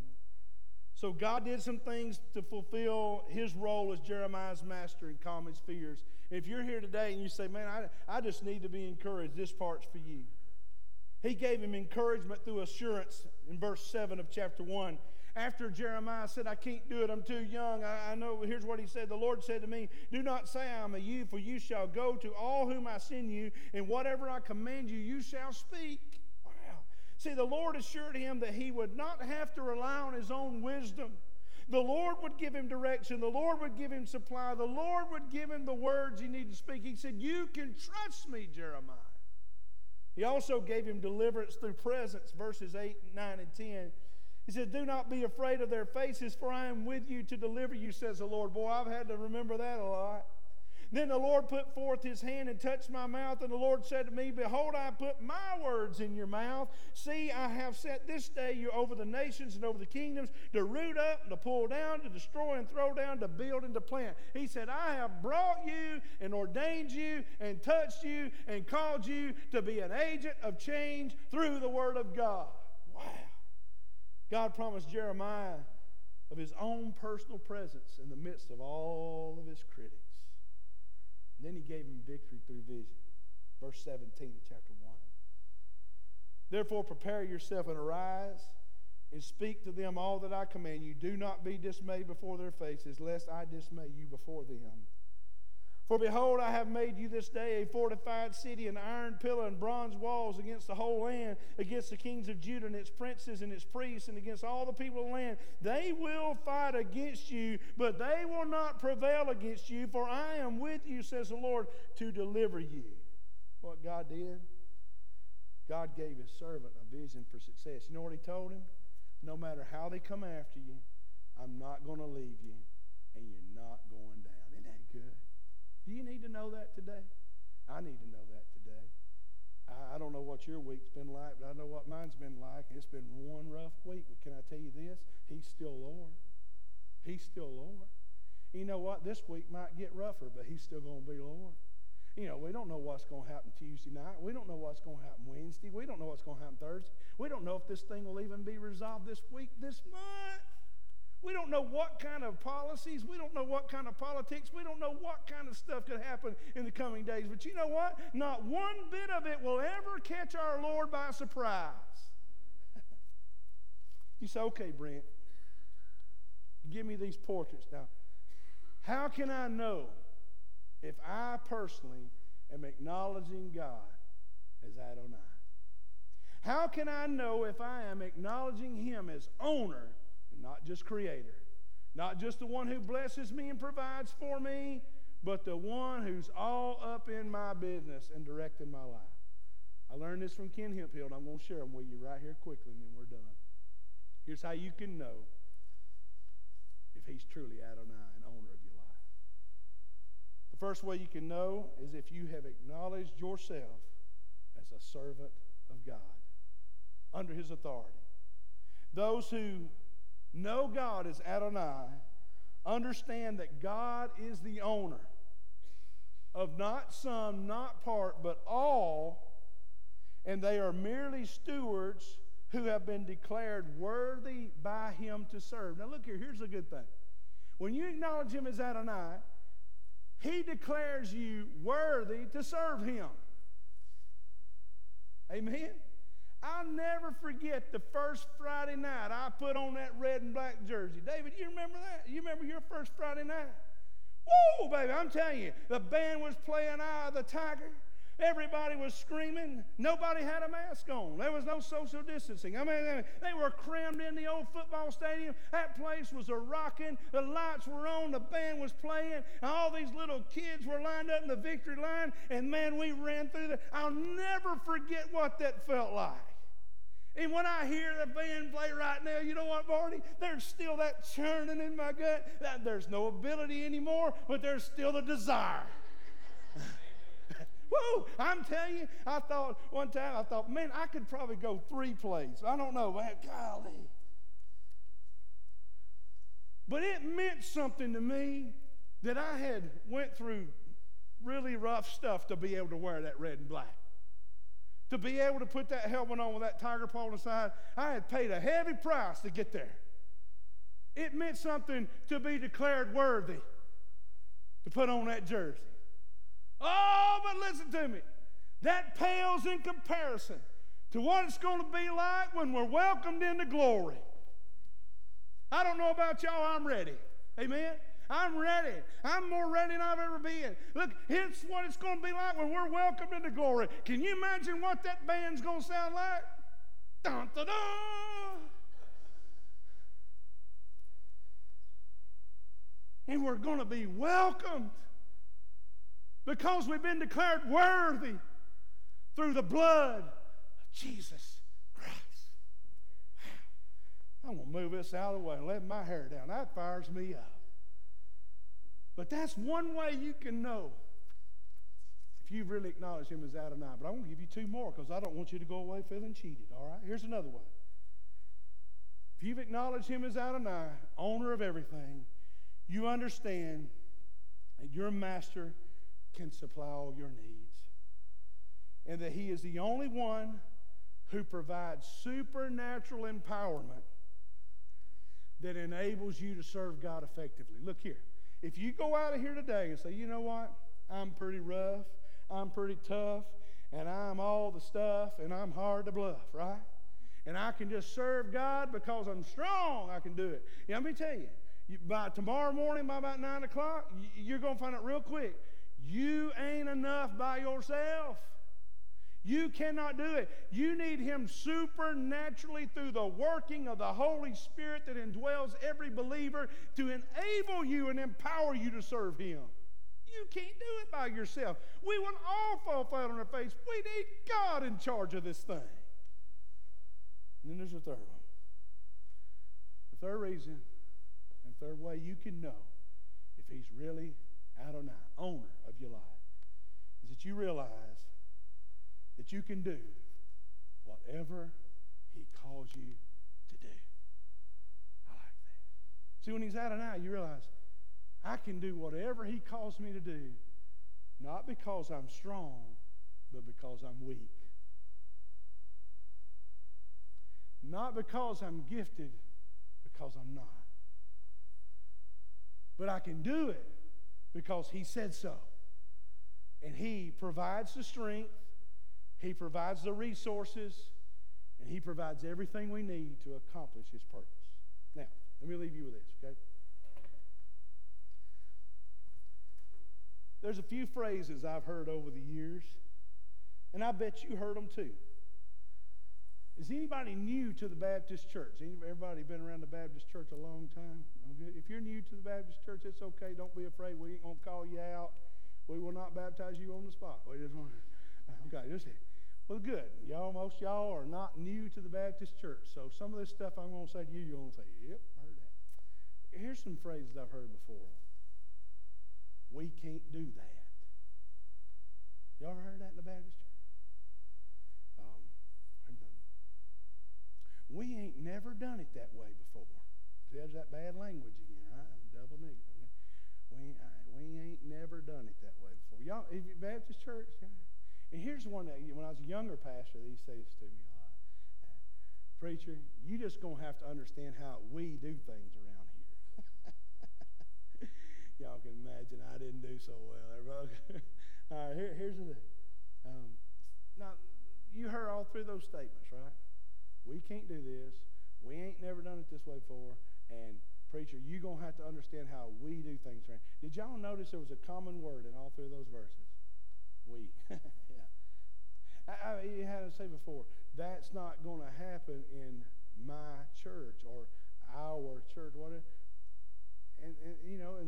So God did some things to fulfill his role as Jeremiah's master and calm his fears. If you're here today and you say, man, I just need to be encouraged, this part's for you. He gave him encouragement through assurance in verse 7 of chapter 1. After Jeremiah said, I can't do it, I'm too young, I know, here's what he said. The Lord said to me, do not say I am a youth, for you shall go to all whom I send you, and whatever I command you, you shall speak. Wow. See, the Lord assured him that he would not have to rely on his own wisdom. The Lord would give him direction. The Lord would give him supply. The Lord would give him the words he needed to speak. He said, you can trust me, Jeremiah. He also gave him deliverance through presence, verses 8, 9, and 10. He said, do not be afraid of their faces, for I am with you to deliver you, says the Lord. Boy, I've had to remember that a lot. Then the Lord put forth his hand and touched my mouth, and the Lord said to me, behold, I put my words in your mouth. See, I have set this day you over the nations and over the kingdoms to root up and to pull down, to destroy and throw down, to build and to plant. He said, I have brought you and ordained you and touched you and called you to be an agent of change through the word of God. Wow. God promised Jeremiah of his own personal presence in the midst of all of his critics. And then he gave him victory through vision. Verse 17 of chapter 1. Therefore prepare yourself and arise and speak to them all that I command you. Do not be dismayed before their faces, lest I dismay you before them. For behold, I have made you this day a fortified city, an iron pillar and bronze walls against the whole land, against the kings of Judah and its princes and its priests, and against all the people of the land. They will fight against you, but they will not prevail against you, for I am with you, says the Lord, to deliver you. What God did? God gave his servant a vision for success. You know what he told him? No matter how they come after you, I'm not going to leave you, and you're not going down. Isn't that good? Do you need to know that today? I need to know that today. I don't know what your week's been like, but I know what mine's been like. It's been one rough week, but can I tell you this? He's still Lord. He's still Lord. You know what? This week might get rougher, but he's still going to be Lord. You know, we don't know what's going to happen Tuesday night. We don't know what's going to happen Wednesday. We don't know what's going to happen Thursday. We don't know if this thing will even be resolved this week, this month. We don't know what kind of policies. We don't know what kind of politics. We don't know what kind of stuff could happen in the coming days. But you know what? Not one bit of it will ever catch our Lord by surprise. You say, okay, Brent, give me these portraits. Now, how can I know if I personally am acknowledging God as Adonai? How can I know if I am acknowledging Him as owner and not just creator? Not just the one who blesses me and provides for me, but the one who's all up in my business and directing my life. I learned this from Ken Hemphill, and I'm going to share them with you right here quickly, and then we're done. Here's how you can know if He's truly Adonai and owner of your life. The first way you can know is if you have acknowledged yourself as a servant of God, under His authority. Those who know God as Adonai understand that God is the owner of not some, not part, but all, and they are merely stewards who have been declared worthy by Him to serve. Now look here, here's a good thing. When you acknowledge Him as Adonai, He declares you worthy to serve Him. Amen? I'll never forget the first Friday night I put on that red and black jersey. David, you remember that? You remember your first Friday night? Woo, baby, I'm telling you. The band was playing Eye of the Tiger. Everybody was screaming. Nobody had a mask on. There was no social distancing. I mean, they were crammed in the old football stadium. That place was a-rocking. The lights were on. The band was playing. And all these little kids were lined up in the victory line. And, man, we ran through that. I'll never forget what that felt like. And when I hear the band play right now, you know what, Barney? There's still that churning in my gut. There's no ability anymore, but there's still the desire. Woo! I'm telling you, I thought one time, man, I could probably go 3 plays. I don't know, man, golly. But it meant something to me that I had went through really rough stuff to be able to wear that red and black. To be able to put that helmet on with that tiger paw on the side, I had paid a heavy price to get there. It meant something to be declared worthy to put on that jersey. Oh, but listen to me. That pales in comparison to what it's going to be like when we're welcomed into glory. I don't know about y'all, I'm ready. Amen? I'm ready. I'm more ready than I've ever been. Look, here's what it's going to be like when we're welcomed into glory. Can you imagine what that band's going to sound like? Dun, dun, dun. And we're going to be welcomed because we've been declared worthy through the blood of Jesus Christ. Wow. I'm going to move this out of the way and let my hair down. That fires me up. But that's one way you can know if you've really acknowledged Him as Adonai. But I'm going to give you 2 more because I don't want you to go away feeling cheated, all right? Here's another one. If you've acknowledged Him as Adonai, owner of everything, you understand that your master can supply all your needs and that He is the only one who provides supernatural empowerment that enables you to serve God effectively. Look here. If you go out of here today and say, you know what, I'm pretty rough, I'm pretty tough, and I'm all the stuff, and I'm hard to bluff, right? And I can just serve God because I'm strong, I can do it. Yeah, let me tell you, by tomorrow morning, by about 9 o'clock, you're going to find out real quick, you ain't enough by yourself. You cannot do it. You need Him supernaturally through the working of the Holy Spirit that indwells every believer to enable you and empower you to serve Him. You can't do it by yourself. We will all fall flat on our face. We need God in charge of this thing. And then there's the third one. The third reason and third way you can know if He's really Adonai, owner of your life, is that you realize that you can do whatever He calls you to do. I like that. See, when He's Adonai, you realize, I can do whatever He calls me to do, not because I'm strong, but because I'm weak. Not because I'm gifted, because I'm not. But I can do it because He said so. And He provides the strength. He provides the resources, And he provides everything we need to accomplish his purpose. Now, let me leave you with this, okay? There's a few phrases I've heard over the years, and I bet you heard them too. Is anybody new to the Baptist Church? Everybody been around the Baptist Church a long time? Okay. If you're new to the Baptist Church, it's okay. Don't be afraid. We ain't going to call you out. We will not baptize you on the spot. We just want to. Okay, just it. Well, good. Most y'all are not new to the Baptist Church. So some of this stuff I'm going to say to you, you're going to say, yep, heard that. Here's some phrases I've heard before. We can't do that. Y'all ever heard that in the Baptist Church? We ain't never done it that way before. There's that bad language again, right? Double negative. Okay? We ain't never done it that way before. Y'all, if you Baptist church, yeah. And here's one that when I was a younger pastor, they used to say this to me a lot. Preacher, you just gonna have to understand how we do things around here. Y'all can imagine I didn't do so well. All right, here's the thing. Now, you heard all through those statements, right? We can't do this. We ain't never done it this way before. And, preacher, you're going to have to understand how we do things. Did y'all notice there was a common word in all three of those verses? We. Yeah. I had to say before, that's not going to happen in my church or our church. Whatever. And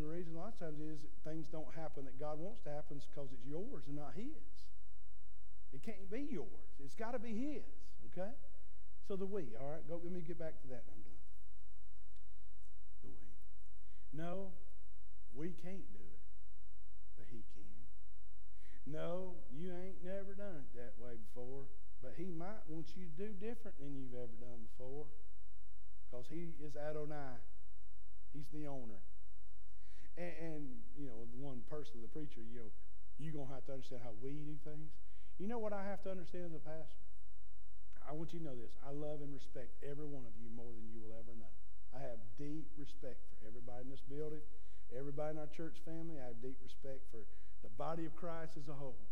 the reason a lot of times is things don't happen that God wants to happen because it's yours and not his. It can't be yours. It's got to be his. Okay? So the we, all right? Let me get back to that and I'm done. The we. No, we can't do it, but he can. No, you ain't never done it that way before, but he might want you to do different than you've ever done before because he is Adonai. He's the owner. And one person, the preacher, you're going to have to understand how we do things. You know what I have to understand as a pastor? I want you to know this. I love and respect every one of you more than you will ever know. I have deep respect for everybody in this building, everybody in our church family. I have deep respect for the body of Christ as a whole.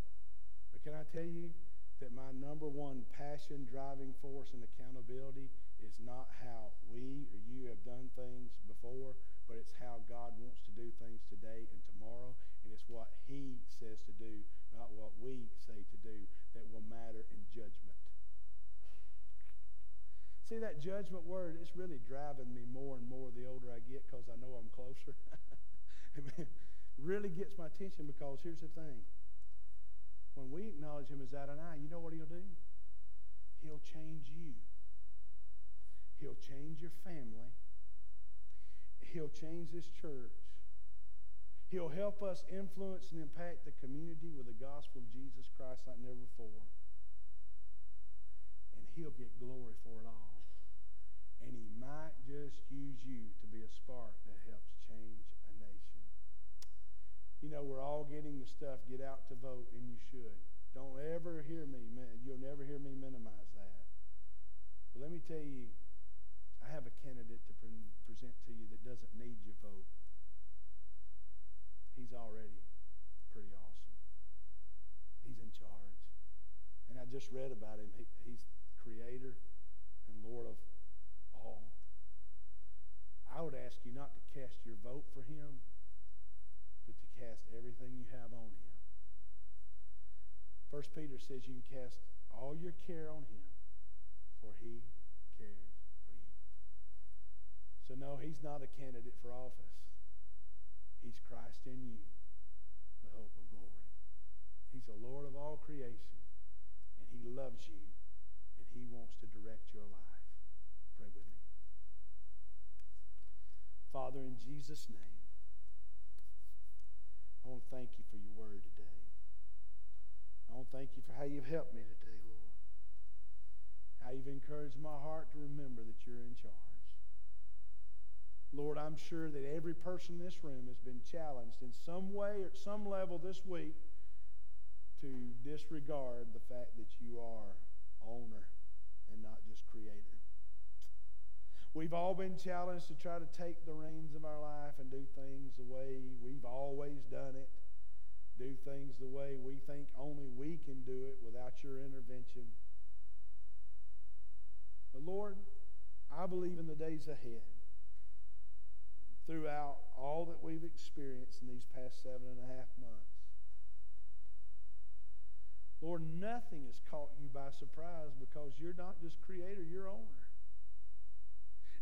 But can I tell you that my number one passion, driving force, and accountability is not how we or you have done things before, but it's how God wants to do things today and tomorrow, and it's what he says to do, not what we say to do, that will matter in judgment. See, that judgment word, it's really driving me more and more the older I get because I know I'm closer. It really gets my attention because here's the thing. When we acknowledge him as Adonai, you know what he'll do? He'll change you. He'll change your family. He'll change this church. He'll help us influence and impact the community with the gospel of Jesus Christ like never before. And he'll get glory for it all. And he might just use you to be a spark that helps change a nation. We're all getting the stuff, get out to vote, and you should. Don't ever hear me, you'll never hear me minimize that. But let me tell you, I have a candidate to present to you that doesn't need your vote. He's already pretty awesome. He's in charge. And I just read about him. He's creator and Lord of all. I would ask you not to cast your vote for him, but to cast everything you have on him. 1 Peter says you can cast all your care on him, for he cares for you. So no, he's not a candidate for office. He's Christ in you, the hope of glory. He's the Lord of all creation, and he loves you. He wants to direct your life. Pray with me. Father, in Jesus' name, I want to thank you for your word today. I want to thank you for how you've helped me today, Lord. How you've encouraged my heart to remember that you're in charge. Lord, I'm sure that every person in this room has been challenged in some way or at some level this week to disregard the fact that you are owner and not just creator. We've all been challenged to try to take the reins of our life and do things the way we've always done it, do things the way we think only we can do it without your intervention. But Lord, I believe in the days ahead, throughout all that we've experienced in these past 7.5 months, Lord, nothing has caught you by surprise, because you're not just creator, you're owner.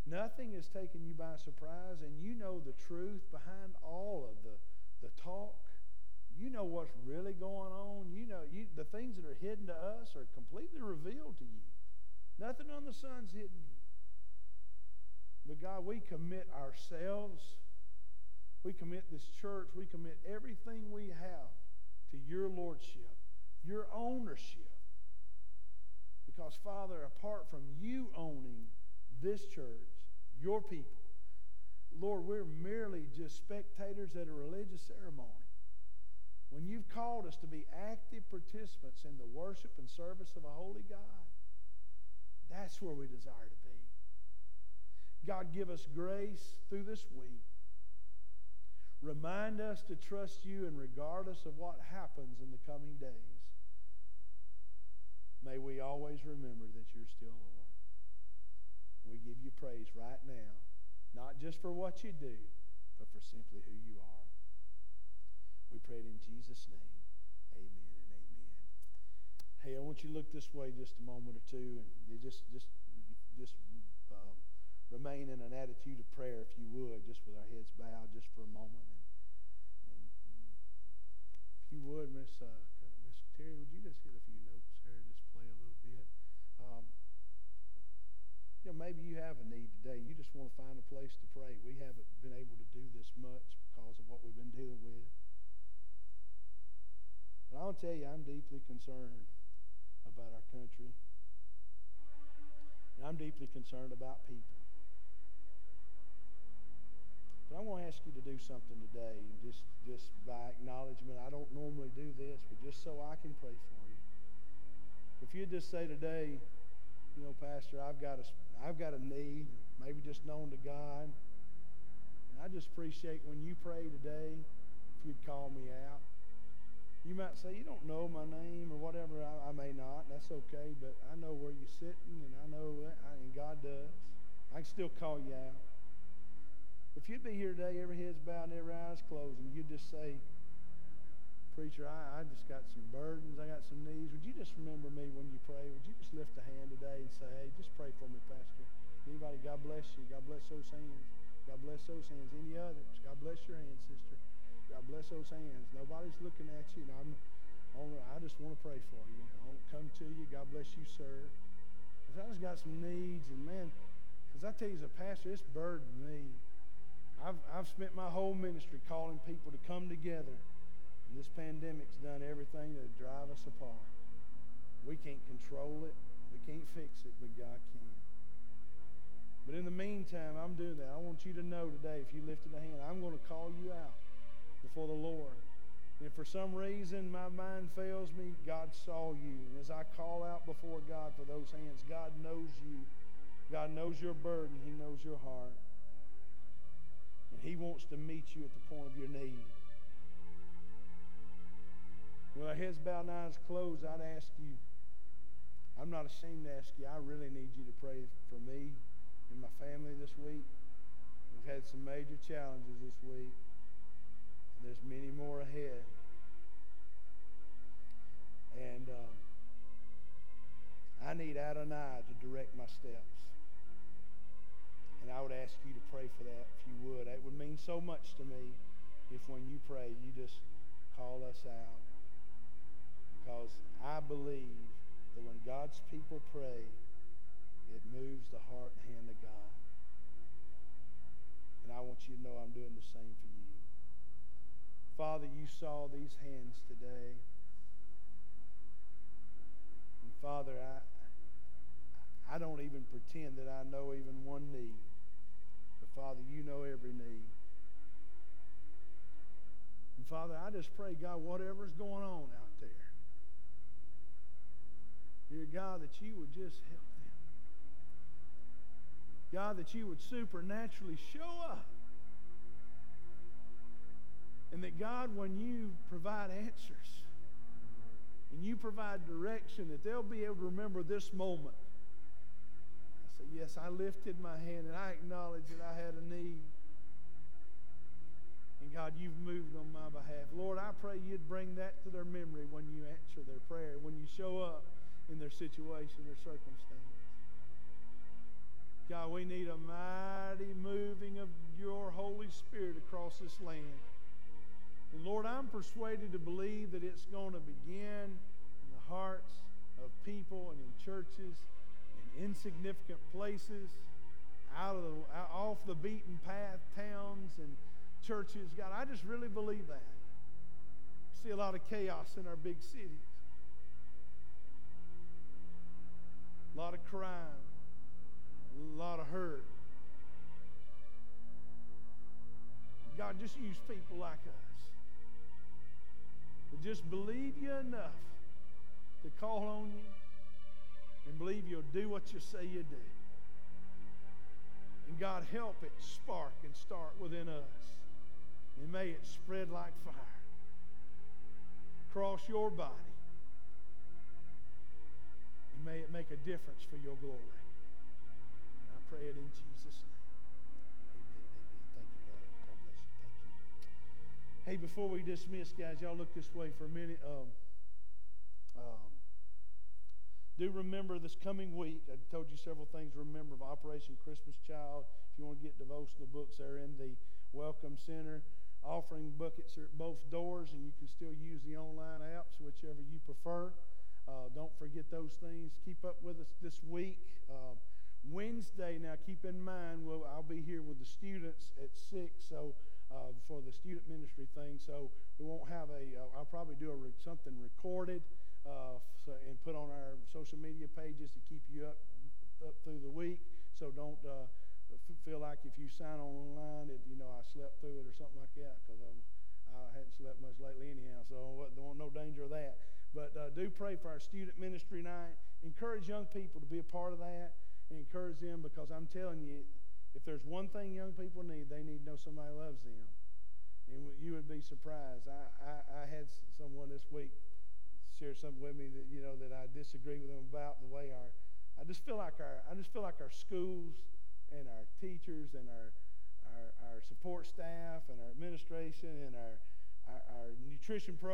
Nothing has taken you by surprise, and you know the truth behind all of the talk. You know what's really going on. You know the things that are hidden to us are completely revealed to you. Nothing on the sun's hidden to you. But God, we commit ourselves. We commit this church. We commit everything we have to your lordship, your ownership. Because, Father, apart from you owning this church, your people, Lord, we're merely just spectators at a religious ceremony. When you've called us to be active participants in the worship and service of a holy God, that's where we desire to be. God, give us grace through this week. Remind us to trust you, and regardless of what happens in the coming days, may we always remember that you're still Lord. We give you praise right now, not just for what you do, but for simply who you are. We pray it in Jesus' name. Amen and amen. Hey, I want you to look this way just a moment or two, and just remain in an attitude of prayer, if you would, just with our heads bowed, just for a moment. And if you would, Miss Terry, would you just hit a few notes there, just play a little bit? You know, maybe you have a need today. You just want to find a place to pray. We haven't been able to do this much because of what we've been dealing with. But I'll tell you, I'm deeply concerned about our country, and I'm deeply concerned about people. But I want to ask you to do something today, just by acknowledgement. I don't normally do this, but just so I can pray for you. If you just say today, you know, Pastor, I've got a need, maybe just known to God, and I just appreciate when you pray today, if you'd call me out. You might say, you don't know my name or whatever. I may not, and that's okay, but I know where you're sitting, and I know that, and God does. I can still call you out. If you'd be here today, every head's bowed and every eye's closed, and you'd just say, Preacher, I just got some burdens, I got some needs. Would you just remember me when you pray? Would you just lift a hand today and say, hey, just pray for me, Pastor. Anybody, God bless you. God bless those hands. God bless those hands. Any others? God bless your hands, sister. God bless those hands. Nobody's looking at you, and I just want to pray for you. I want to come to you. God bless you, sir. Because I just got some needs, and man, because I tell you, as a pastor, it's burdened me. I've spent my whole ministry calling people to come together, and this pandemic's done everything to drive us apart. We can't control it. We can't fix it, but God can. But in the meantime, I'm doing that. I want you to know today, if you lifted a hand, I'm going to call you out before the Lord. And if for some reason my mind fails me, God saw you. And as I call out before God for those hands, God knows you. God knows your burden. He knows your heart. And He wants to meet you at the point of your need. With our heads bowed and eyes closed, I'd ask you, I'm not ashamed to ask you, I really need you to pray for me and my family this week. We've had some major challenges this week, and there's many more ahead. And I need Adonai to direct my steps. And I would ask you to pray for that if you would. It would mean so much to me if when you pray, you just call us out. Because I believe that when God's people pray, it moves the heart and hand of God. And I want you to know I'm doing the same for you. Father, you saw these hands today. And Father, I don't even pretend that I know even one need. But Father, you know every need. And Father, I just pray, God, whatever's going on out there, dear God, that you would just help them. God, that you would supernaturally show up. And that, God, when you provide answers and you provide direction, that they'll be able to remember this moment. I yes, I lifted my hand and I acknowledged that I had a need. And God, you've moved on my behalf. Lord, I pray you'd bring that to their memory when you answer their prayer, when you show up in their situation, their circumstance. God, we need a mighty moving of your Holy Spirit across this land. And Lord, I'm persuaded to believe that it's going to begin in the hearts of people and in churches, in insignificant places, off the beaten path, towns and churches. God, I just really believe that. We see a lot of chaos in our big cities. A lot of crime. A lot of hurt. God, just use people like us to just believe you enough to call on you and believe you'll do what you say you do. And God, help it spark and start within us. And may it spread like fire across your body. And may it make a difference for your glory. Pray it in Jesus' name. Amen. Amen. Thank you, brother. God bless you. Thank you. Hey, before we dismiss, guys, y'all look this way for a minute. Do remember this coming week, I told you several things. Remember of Operation Christmas Child. If you want to get devotional books, they're in the Welcome Center. Offering buckets are at both doors, and you can still use the online apps, whichever you prefer. Don't forget those things. Keep up with us this week. Wednesday, now keep in mind, I'll be here with the students at 6, so for the student ministry thing, so we won't have I'll probably do something recorded and put on our social media pages to keep you up through the week, so don't feel like if you sign online that, I slept through it or something like that, because I hadn't slept much lately anyhow, so there won't no danger of that, but do pray for our student ministry night. Encourage young people to be a part of that. Encourage them, because I'm telling you, if there's one thing young people need, they need to know somebody loves them. And you would be surprised. I had someone this week share something with me that that I disagree with them about the way I just feel like our schools and our teachers and our support staff and our administration and our nutrition program.